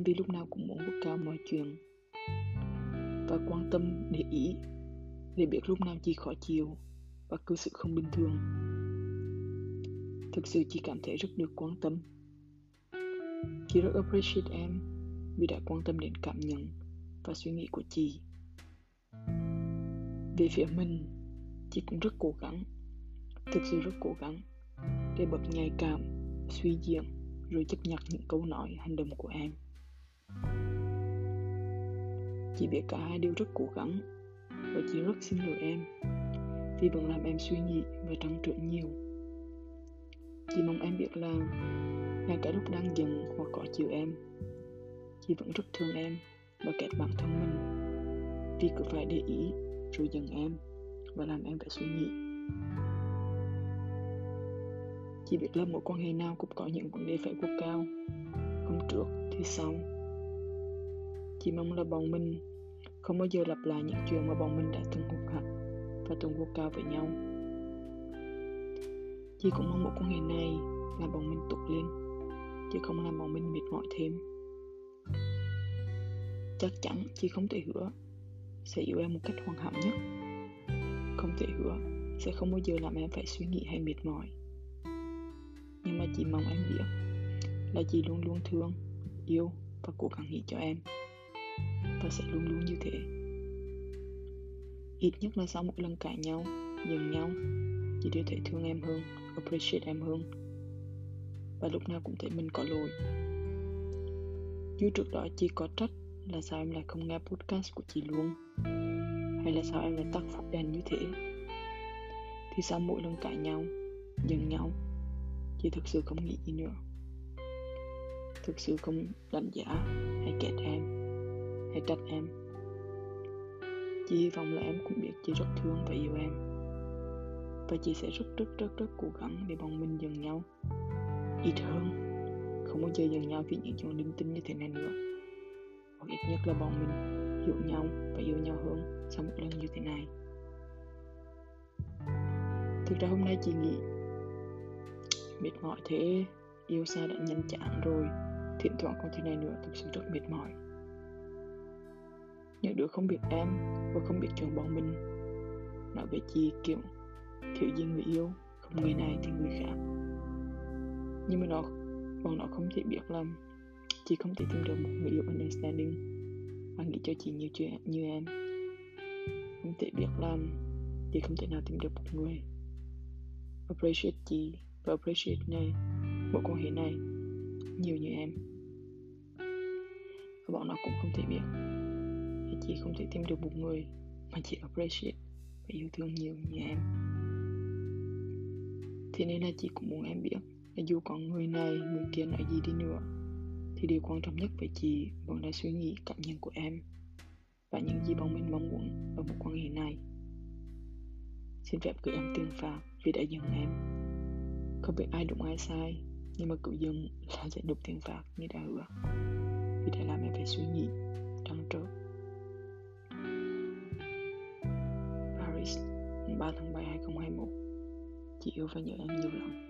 em vì lúc nào cũng muốn vượt cao mọi chuyện và quan tâm để ý, để biết lúc nào chị khó chịu và cư xử không bình thường. Thực sự chị cảm thấy rất được quan tâm. Chị rất appreciate em vì đã quan tâm đến cảm nhận và suy nghĩ của chị. Về phía mình, chị cũng rất cố gắng, thực sự rất cố gắng để bớt nhạy cảm, suy diễn rồi chấp nhận những câu nói, hành động của em. Chị biết cả hai đều rất cố gắng và chị rất xin lỗi em vì vẫn làm em suy nghĩ và trăn trở nhiều. Chị mong em biết là ngay cả lúc đang giận hoặc khó chịu em, chị vẫn rất thương em và kẹt bản thân mình vì cứ phải để ý rồi giận em và làm em phải suy nghĩ. Chị biết là mối quan hệ nào cũng có những vấn đề phải vượt cao, không trước thì sau. Chị mong là bọn mình không bao giờ lặp lại những chuyện mà bọn mình đã từng hụt hẫng và từng vượt cao với nhau. Chị cũng mong mối quan hệ này là bọn mình tụt lên, chứ không làm bọn mình mệt mỏi thêm. Chắc chắn chị không thể hứa sẽ yêu em một cách hoàn hảo nhất, không thể hứa sẽ không bao giờ làm em phải suy nghĩ hay mệt mỏi. Nhưng mà chị mong em biết là chị luôn luôn thương, yêu và cố gắng nghĩ cho em, và sẽ luôn luôn như thế. Ít nhất là sau một lần cãi nhau, giận nhau, chị đều thể thương em hơn, appreciate em hơn, và lúc nào cũng thấy mình có lỗi. Dù trước đó chị có trách là sao em lại không nghe podcast của chị luôn, hay là sao em lại tắt phút đèn như thế, thì sau mỗi lần cãi nhau, giận nhau, chị thực sự không nghĩ gì nữa, thực sự không đánh giá hay kẹt em hay trách em. Chị hy vọng là em cũng biết chị rất thương và yêu em, và chị sẽ rất cố gắng để bọn mình giận nhau ít hơn, không bao giờ giận nhau vì những chuyện linh tinh như thế này nữa, hoặc ít nhất là bọn mình hiểu nhau và yêu nhau hơn sau một lần như thế này. Thực ra hôm nay chị nghĩ mệt mỏi thế, yêu xa đã nhanh chán rồi, thỉnh thoảng còn thế này nữa thực sự rất mệt mỏi. Những đứa không biết em và không biết chuyện bọn mình nói về chị kiểu kiểu gì người yêu không người này thì người khác, nhưng mà bọn nó không thể biết làm chị không thể tìm được một người yêu understanding và nghĩ cho chị nhiều chuyện như em. Không thể biết làm chị không thể nào tìm được một người appreciate chị và appreciate này mối quan hệ này nhiều như em. Và bọn nó cũng không thể biết chị không thể tìm được một người mà chị appreciate và yêu thương nhiều như em. Thế nên là chị cũng muốn em biết là dù có người này người kia nói gì đi nữa thì điều quan trọng nhất với chị vẫn là suy nghĩ, cảm nhận của em và những gì bọn mình mong muốn ở một quan hệ này. Xin phép gửi em tiền phạt vì đã giận em. Không biết ai đúng ai sai, nhưng mà cứ giận là sẽ đục tiền phạt như đã hứa, vì đã làm em phải suy nghĩ trăn trở. 3 tháng 7 2021. Chị yêu và nhớ em nhiều lắm.